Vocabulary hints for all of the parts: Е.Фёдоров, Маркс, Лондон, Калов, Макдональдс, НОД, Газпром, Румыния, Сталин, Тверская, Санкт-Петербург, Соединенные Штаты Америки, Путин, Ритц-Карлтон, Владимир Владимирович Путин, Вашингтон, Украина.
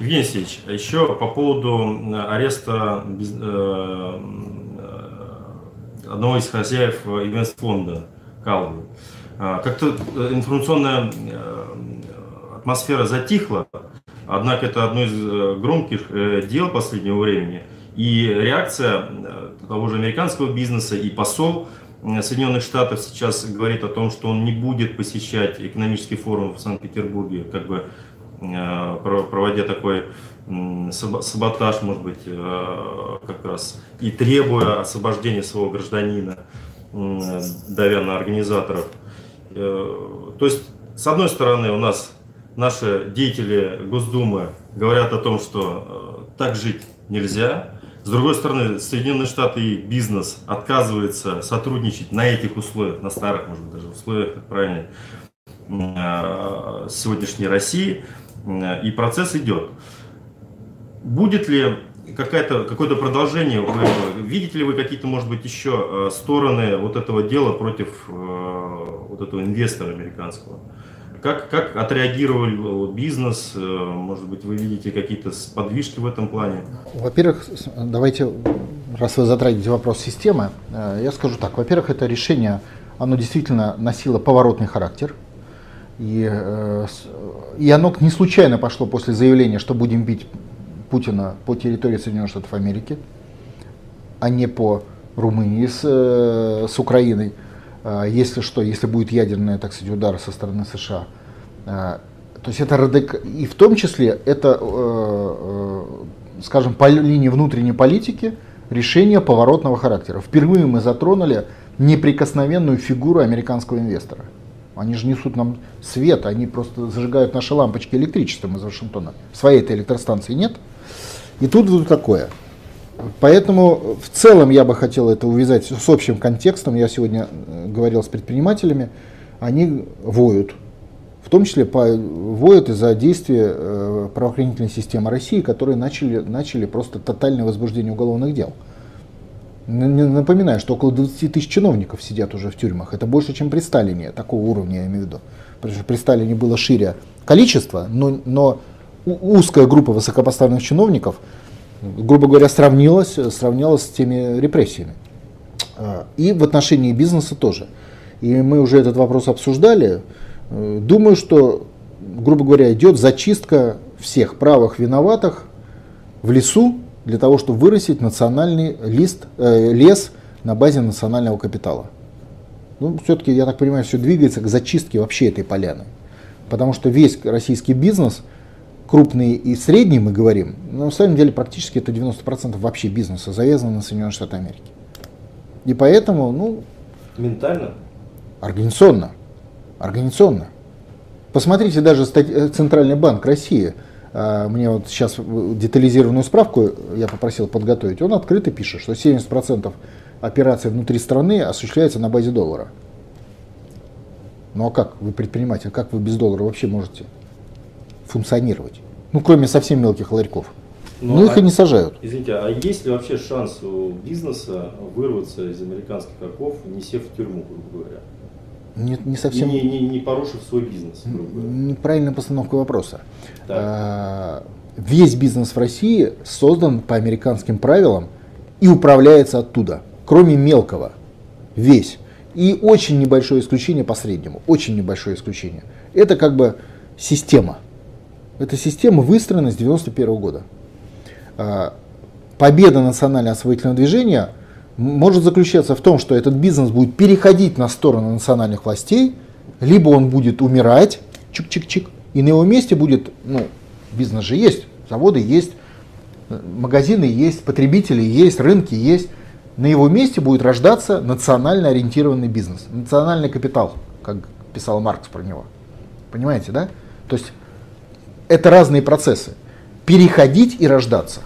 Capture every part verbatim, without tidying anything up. Евгений Алексеевич, еще по поводу ареста э, одного из хозяев инвестфонда Калова. Как-то информационная атмосфера затихла, однако это одно из громких дел последнего времени. И реакция того же американского бизнеса, и посол Соединенных Штатов сейчас говорит о том, что он не будет посещать экономический форум в Санкт-Петербурге, как бы проводя такой саботаж, может быть, как раз, и требуя освобождения своего гражданина, давя на организаторов. То есть, с одной стороны, у нас наши деятели Госдумы говорят о том, что так жить нельзя. С другой стороны, Соединенные Штаты и бизнес отказываются сотрудничать на этих условиях, на старых, может быть, даже условиях, как правильно, сегодняшней России, и процесс идет. Будет ли какая-то, какое-то продолжение? Вы, видите ли вы какие-то, может быть, еще стороны вот этого дела против вот этого инвестора американского? Как, как отреагировал бизнес? Может быть, вы видите какие-то подвижки в этом плане? Во-первых, давайте, раз вы затрагиваете вопрос системы, я скажу так. Во-первых, это решение, оно действительно носило поворотный характер. И, и оно не случайно пошло после заявления, что будем бить Путина по территории Соединенных Штатов Америки, а не по Румынии с, с Украиной. Если что, если будет ядерный, так сказать, удар со стороны США. То есть это радик... И в том числе это, скажем, по линии внутренней политики решение поворотного характера. Впервые мы затронули неприкосновенную фигуру американского инвестора. Они же несут нам свет, они просто зажигают наши лампочки электричеством из Вашингтона. Своей-то электростанции нет. И тут вот такое. Поэтому в целом я бы хотел это увязать с общим контекстом. Я сегодня говорил с предпринимателями, они воют. В том числе по, воют из-за действия правоохранительной системы России, которые начали, начали просто тотальное возбуждение уголовных дел. Напоминаю, что около двадцати тысяч чиновников сидят уже в тюрьмах. Это больше, чем при Сталине, такого уровня я имею в виду. Потому что при Сталине было шире количество, но, но узкая группа высокопоставленных чиновников, грубо говоря, сравнилась, сравнялась с теми репрессиями. И в отношении бизнеса тоже. И мы уже этот вопрос обсуждали. Думаю, что, грубо говоря, идет зачистка всех правых виноватых в лесу для того, чтобы вырастить национальный лист, э, лес на базе национального капитала. Ну, все-таки, я так понимаю, все двигается к зачистке вообще этой поляны. Потому что весь российский бизнес, крупный и средний, мы говорим, но на самом деле практически это девяносто процентов вообще бизнеса завязано на Соединенные Штаты Америки. И поэтому, ну... Ментально? Организационно. Организационно. Посмотрите, даже Центральный банк России, мне вот сейчас детализированную справку я попросил подготовить, он открыто пишет, что семьдесят процентов операций внутри страны осуществляется на базе доллара. Ну а как вы предприниматель, как вы без доллара вообще можете функционировать? Ну, кроме совсем мелких ларьков. Но, Но их а, и не сажают. Извините, а есть ли вообще шанс у бизнеса вырваться из американских оков, не сев в тюрьму, грубо говоря? Нет, не совсем. Не, не, не порушив свой бизнес. Неправильная постановка вопроса. А, весь бизнес в России создан по американским правилам и управляется оттуда, кроме мелкого. Весь. И очень небольшое исключение по среднему. Очень небольшое исключение. Это как бы система. Эта система выстроена с девяносто первого года. А, победа национально-освоительного движения может заключаться в том, что этот бизнес будет переходить на сторону национальных властей, либо он будет умирать, чик-чик-чик, и на его месте будет, ну, бизнес же есть, заводы есть, магазины есть, потребители есть, рынки есть, на его месте будет рождаться национально ориентированный бизнес, национальный капитал, как писал Маркс про него. Понимаете, да? То есть это разные процессы. Переходить и рождаться.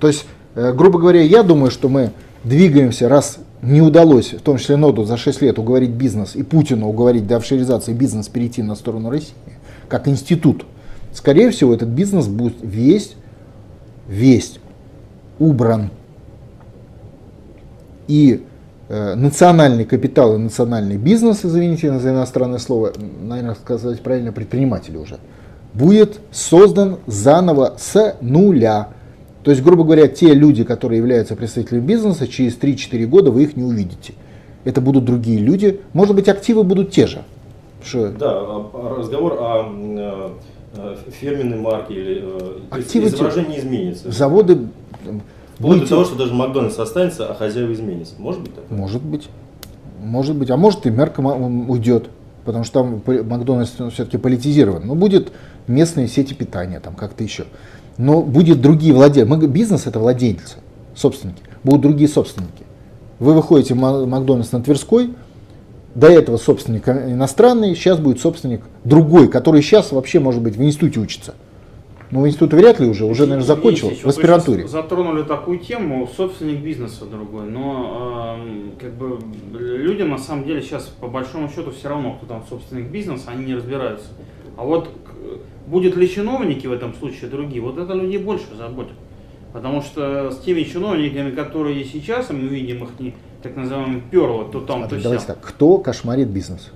То есть, грубо говоря, я думаю, что мы двигаемся, раз не удалось, в том числе ноду за шесть лет уговорить бизнес и Путину уговорить до офшоризации бизнес перейти на сторону России, как институт, скорее всего, этот бизнес будет весь, весь убран. И э, национальный капитал и национальный бизнес, извините за иностранное слово, наверное, сказать правильно, предприниматели уже, будет создан заново с нуля. То есть, грубо говоря, те люди, которые являются представителями бизнеса, через три-четыре года вы их не увидите. Это будут другие люди. Может быть, активы будут те же. Что... Да, разговор о фирменной марке или активы изображение те... изменится. Заводы... Вплоть будете... до того, что даже Макдональдс останется, а хозяева изменится. Может быть так? Может быть. Может быть. А может и мерка уйдет. Потому что там Макдональдс все-таки политизирован. Но будет местные сети питания, там как-то еще. Но будут другие владельцы. Бизнес — это владельцы, собственники. Будут другие собственники. Вы выходите в Макдональдс на Тверской, до этого собственник иностранный, сейчас будет собственник другой, который сейчас вообще, может быть, в институте учится. Ну, в институте вряд ли уже, уже, наверное, закончил, в аспирантуре. Затронули такую тему, собственник бизнеса другой, но э, как бы людям на самом деле сейчас по большому счету все равно, кто там собственник бизнеса, они не разбираются. А вот будут ли чиновники в этом случае другие, вот это людей больше заботит. Потому что с теми чиновниками, которые сейчас, мы видим их не, так называемые перла, то там, то сям. Так, кто кошмарит бизнес?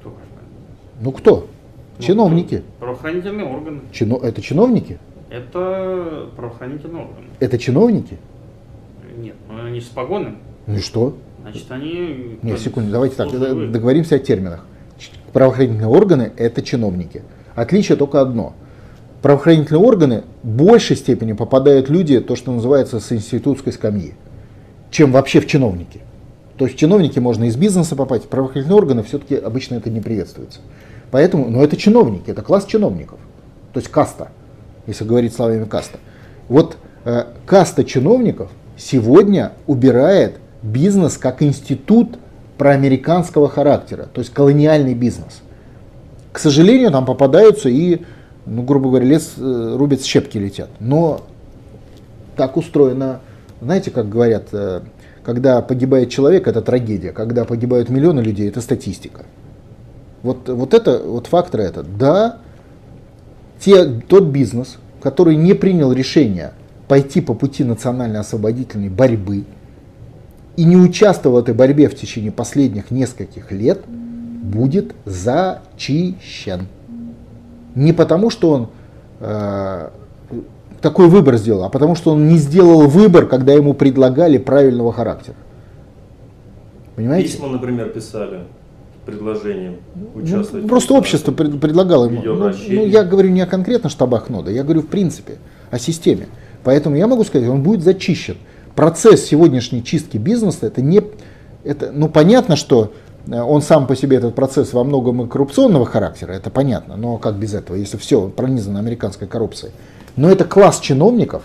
Кто кошмарит? Ну кто? Ну, чиновники. Кто? Правоохранительные органы. Чино... Это чиновники? Это правоохранительные органы. Это чиновники? Нет, ну, они с погоны. Ну и что? Значит, они... Нет, секунду, давайте так, вы... договоримся о терминах. Правоохранительные органы — это чиновники. Отличие только одно. Правоохранительные органы в большей степени попадают люди, то, что называется, с институтской скамьи, чем вообще в чиновники. То есть в чиновники можно из бизнеса попасть, в правоохранительные органы все-таки обычно это не приветствуется. Поэтому, но это чиновники, это класс чиновников, то есть каста, если говорить словами каста. Вот э, каста чиновников сегодня убирает бизнес как институт проамериканского характера, то есть колониальный бизнес. К сожалению, там попадаются и... Ну, грубо говоря, лес рубит, щепки летят. Но так устроено, знаете, как говорят, когда погибает человек, это трагедия. Когда погибают миллионы людей, это статистика. Вот, вот это, вот фактор этот. Да, те, тот бизнес, который не принял решение пойти по пути национально-освободительной борьбы и не участвовал в этой борьбе в течение последних нескольких лет, будет зачищен. Не потому, что он э, такой выбор сделал, а потому, что он не сделал выбор, когда ему предлагали правильного характера. Понимаете? Письма, например, писали предложением участвовать. Ну, просто общество пред, предлагало ему. Ну, ну, я говорю не о конкретно штабах нода, я говорю в принципе о системе. Поэтому я могу сказать, он будет зачищен. Процесс сегодняшней чистки бизнеса, это не... Это, ну, понятно, что... Он сам по себе, этот процесс, во многом и коррупционного характера, это понятно, но как без этого, если все пронизано американской коррупцией. Но это класс чиновников,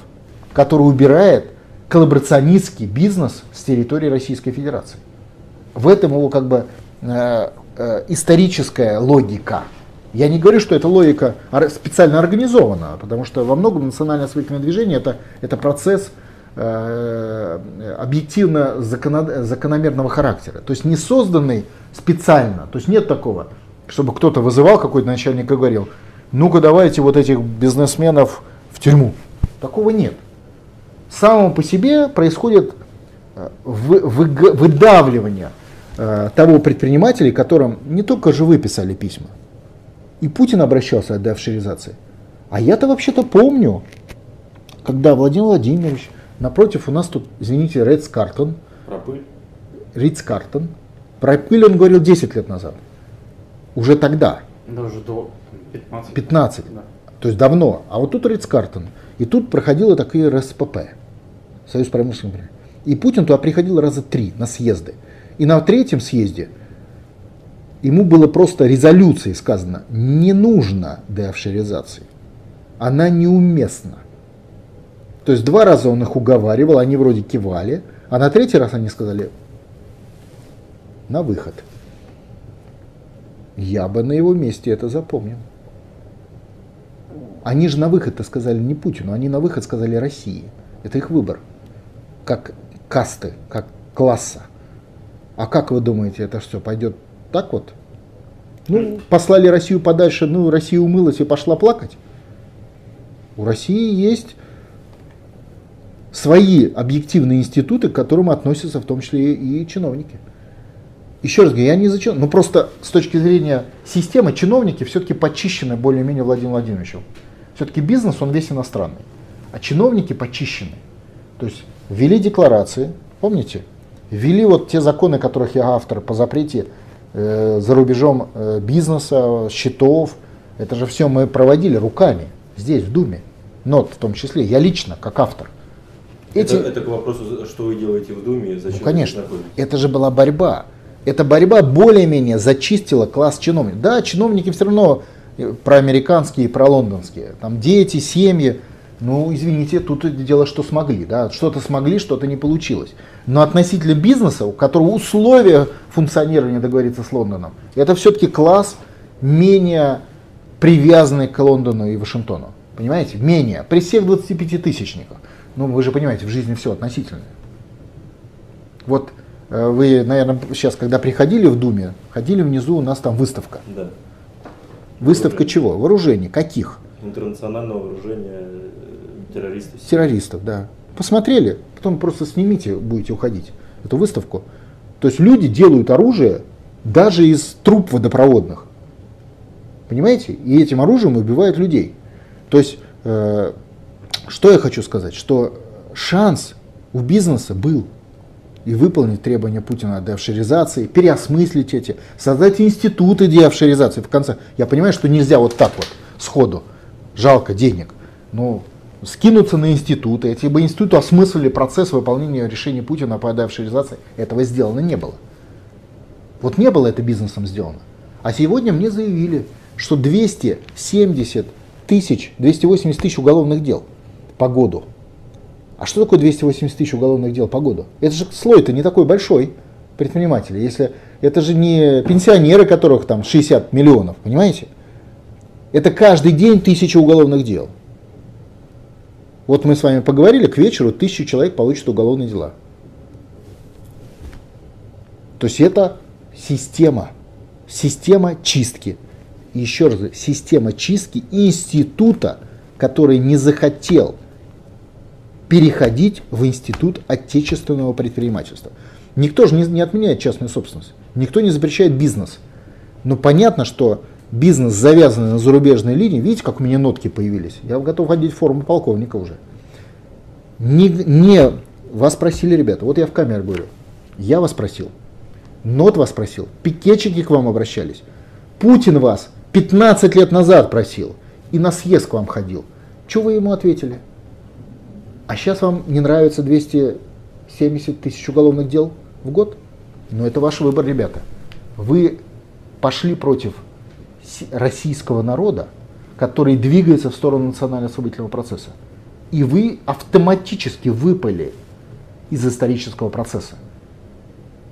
который убирает коллаборационистский бизнес с территории Российской Федерации. В этом его как бы э, э, историческая логика. Я не говорю, что эта логика специально организована, потому что во многом национальное освоительное движение это, это процесс объективно закономерного характера, то есть не созданный специально, то есть нет такого, чтобы кто-то вызывал, какой-то начальник и говорил, ну-ка давайте вот этих бизнесменов в тюрьму. Такого нет. Само по себе происходит выдавливание того предпринимателя, которым не только же вы писали письма, и Путин обращался от офшоризации, а я-то вообще-то помню, когда Владимир Владимирович. Напротив, у нас тут, извините, Ритц-Карлтон. Ритц-Карлтон. Про пыль он говорил десять лет назад. Уже тогда. Даже до пятнадцати. пятнадцать. Да. То есть давно. А вот тут Ритц-Карлтон. И тут проходила такая эр эс пэ пэ. Союз промышленных предприятий. И Путин туда приходил раза три на съезды. И на третьем съезде ему было просто резолюцией сказано, не нужно деофшоризации. Она неуместна. То есть два раза он их уговаривал, они вроде кивали, а на третий раз они сказали на выход. Я бы на его месте это запомнил. Они же на выход-то сказали не Путину, они на выход сказали России. Это их выбор. Как касты, как класса. А как вы думаете, это все пойдет так вот? Ну, послали Россию подальше, ну, Россия умылась и пошла плакать. У России есть... свои объективные институты, к которым относятся в том числе и чиновники. Еще раз говорю, я не за чиновников, но просто с точки зрения системы чиновники все-таки почищены более-менее Владимиром Владимировичем. Все-таки бизнес, он весь иностранный, а чиновники почищены. То есть ввели декларации, помните, ввели вот те законы, которых я автор, по запрете э, за рубежом э, бизнеса, счетов. Это же все мы проводили руками здесь, в Думе, НОД в том числе, я лично, как автор. Эти... Это, это к вопросу, что вы делаете в Думе и зачем? Ну, конечно, это же была борьба. Эта борьба более-менее зачистила класс чиновников. Да, чиновники все равно проамериканские и пролондонские. Там дети, семьи. Ну, извините, тут дело, что смогли. Да? Что-то смогли, что-то не получилось. Но относительно бизнеса, у которого условия функционирования договориться с Лондоном, это все-таки класс менее привязанный к Лондону и Вашингтону. Понимаете? Менее. При всех двадцати пяти тысячниках. Ну, вы же понимаете, в жизни все относительное. Вот... Вы, наверное, сейчас, когда приходили в Думе, ходили внизу, у нас там выставка. Да. Выставка вооружение. Чего? Вооружений. Каких? Интернационального вооружения террористов. Террористов, да. Посмотрели, потом просто снимите, будете уходить, эту выставку. То есть люди делают оружие даже из труб водопроводных. Понимаете? И этим оружием убивают людей. То есть, э, что я хочу сказать, что шанс у бизнеса был. И выполнить требования Путина о деофшоризации, переосмыслить эти, создать институты деофшоризации. В конце, я понимаю, что нельзя вот так вот сходу, жалко денег, но скинуться на институты, эти бы институты осмыслили процесс выполнения решения Путина по деофшоризации, этого сделано не было. Вот не было это бизнесом сделано. А сегодня мне заявили, что двести семьдесят тысяч, двести восемьдесят тысяч уголовных дел по году. А что такое двести восемьдесят тысяч уголовных дел по году? Это же слой-то не такой большой предприниматели. Если, это же не пенсионеры, которых там шестьдесят миллионов, понимаете? Это каждый день тысяча уголовных дел. Вот мы с вами поговорили, к вечеру тысяча человек получат уголовные дела. То есть это система. Система чистки. И еще раз, система чистки института, который не захотел переходить в институт отечественного предпринимательства. Никто же не, не отменяет частную собственность, никто не запрещает бизнес. Но понятно, что бизнес, завязанный на зарубежной линии, видите, как у меня нотки появились, я готов ходить в форму полковника уже. Не, не вас просили, ребята, вот я в камеру говорю, я вас просил, НОД вас просил, пикетчики к вам обращались, Путин вас пятнадцать лет назад просил и на съезд к вам ходил. Что вы ему ответили? А сейчас вам не нравится двести семьдесят тысяч уголовных дел в год? Но это ваш выбор, ребята. Вы пошли против российского народа, который двигается в сторону национально-освободительного процесса. И вы автоматически выпали из исторического процесса.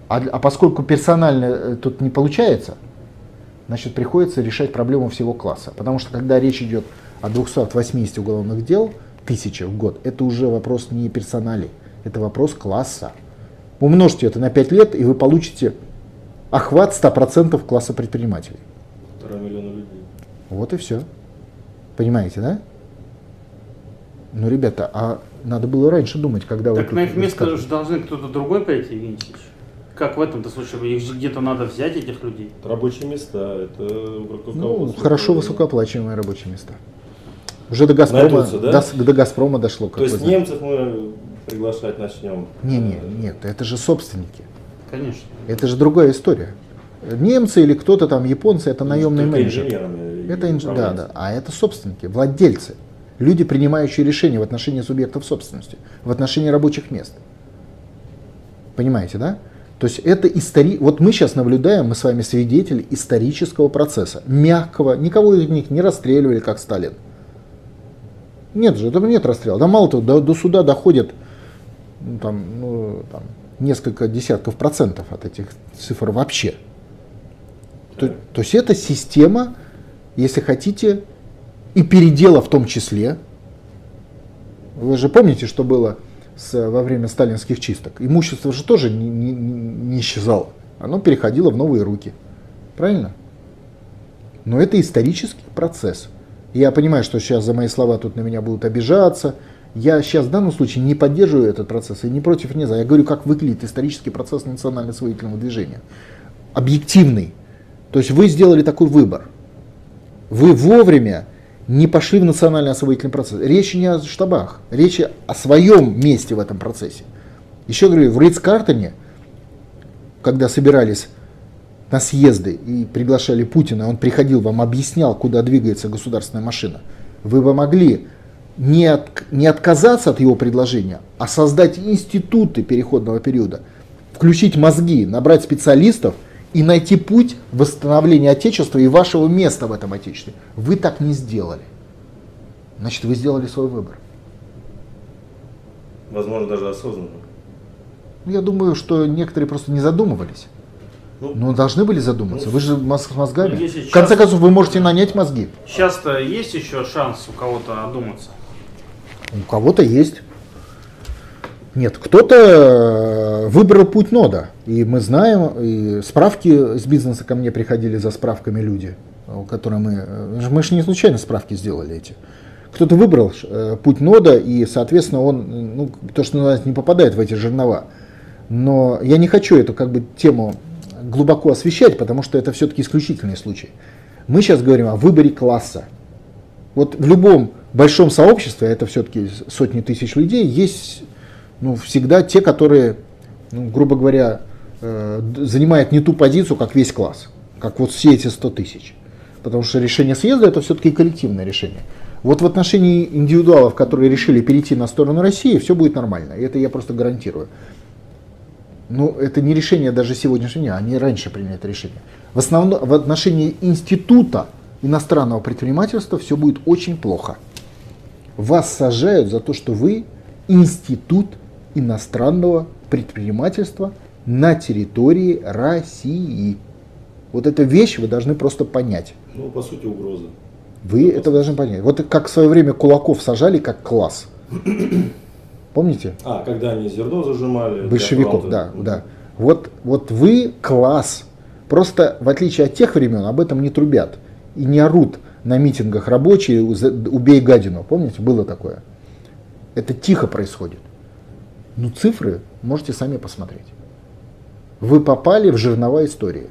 А, а поскольку персонально тут не получается, значит, приходится решать проблему всего класса. Потому что когда речь идет о двухстах восьмидесяти уголовных дел, тысяча в год, это уже вопрос не персонали, это вопрос класса. Умножьте это на пять лет, и вы получите охват сто процентов класса предпринимателей. Полтора миллиона людей. Вот и все. Понимаете, да? Ну, ребята, а надо было раньше думать, когда... Так вы на их место же должны кто-то другой прийти, Винтич. Как в этом-то случае? Их же где-то надо взять, этих людей. Рабочие места, это... Ну, хорошо, высокооплачиваемые рабочие места. Уже до Газпрома, Найдутся, да? до, до Газпрома дошло. То есть немцев мы приглашать начнем? Не, не, нет, это же собственники. Конечно. Это же другая история. Немцы или кто-то там, японцы, это наемные менеджеры. Это инж... да, да. А это собственники, владельцы. Люди, принимающие решения в отношении субъектов собственности, в отношении рабочих мест. Понимаете, да? То есть это истори... Вот мы сейчас наблюдаем, мы с вами свидетели исторического процесса. Мягкого, никого из них не расстреливали, как Сталин. Нет же, там нет расстрела. Да мало того, до, до суда доходит ну, там, ну, там, несколько десятков процентов от этих цифр вообще. То, то есть это система, если хотите, и передела в том числе. Вы же помните, что было с, во время сталинских чисток? Имущество же тоже не, не, не исчезало. Оно переходило в новые руки. Правильно? Но это исторический процесс. Я понимаю, что сейчас за мои слова тут на меня будут обижаться. Я сейчас в данном случае не поддерживаю этот процесс и не против, не за. Я говорю, как выглядит исторический процесс национально-освоительного движения. объективный. То есть вы сделали такой выбор. Вы вовремя не пошли в национальный освоительный процесс. Речь не о штабах, речь о своем месте в этом процессе. Еще говорю, в Ритц-Карлтоне, когда собирались на съезды и приглашали Путина, он приходил, вам объяснял, куда двигается государственная машина, вы бы могли не, от, не отказаться от его предложения, а создать институты переходного периода, включить мозги, набрать специалистов и найти путь восстановления Отечества и вашего места в этом Отечестве. Вы так не сделали. Значит, вы сделали свой выбор. Возможно, даже осознанно. Я думаю, что некоторые просто не задумывались. Ну, Но должны были задуматься. Ну, вы же мозг с мозгами. Сейчас, в конце концов, вы можете нанять мозги. Сейчас-то есть еще шанс у кого-то одуматься? У кого-то есть. Нет, кто-то выбрал путь нода. И мы знаем, и справки с бизнеса ко мне приходили за справками люди, которые мы... Мы же не случайно справки сделали эти. Кто-то выбрал путь нода, и, соответственно, он, ну, то, что называется, не попадает в эти жернова. Но я не хочу эту как бы тему глубоко освещать, потому что это все-таки исключительный случай. Мы сейчас говорим о выборе класса. Вот в любом большом сообществе, это все-таки сотни тысяч людей, есть, ну, всегда те, которые, ну, грубо говоря, э, занимают не ту позицию, как весь класс, как вот все эти сто тысяч. Потому что решение съезда — это все-таки коллективное решение. Вот в отношении индивидуалов, которые решили перейти на сторону России, все будет нормально. И это я просто гарантирую. Ну, это не решение даже сегодняшнего дня, они раньше приняли это решение. В основном в отношении института иностранного предпринимательства все будет очень плохо. Вас сажают за то, что вы институт иностранного предпринимательства на территории России. Вот эта вещь вы должны просто понять. Ну, по сути, угроза. Вы это, это должны понять. Вот как в свое время Кулаков сажали как класс. Помните? А, когда они зерно зажимали. Большевиков, да, да. Вот, вот вы класс. Просто в отличие от тех времен об этом не трубят. И не орут на митингах рабочие, убей гадину. Помните, было такое. Это тихо происходит. Ну, цифры можете сами посмотреть. Вы попали в жернова истории.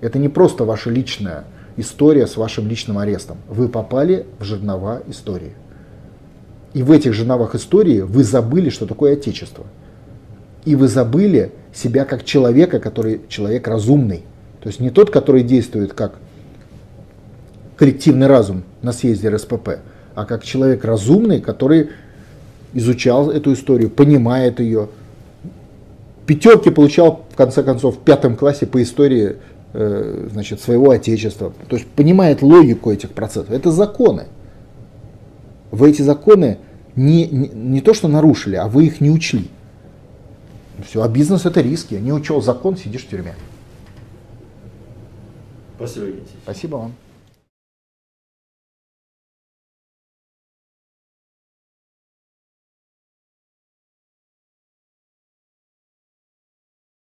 Это не просто ваша личная история с вашим личным арестом. Вы попали в жернова истории. И в этих жерновах истории вы забыли, что такое Отечество. И вы забыли себя как человека, который человек разумный. То есть не тот, который действует как коллективный разум на съезде эр эс пэ пэ, а как человек разумный, который изучал эту историю, понимает ее. Пятерки получал, в конце концов, в пятом классе по истории, значит, своего Отечества. То есть понимает логику этих процессов. Это законы. Вы эти законы не, не, не то что нарушили, а вы их не учли. Все, а бизнес — это риски. Не учел закон — сидишь в тюрьме. Спасибо, Евгений. Спасибо вам.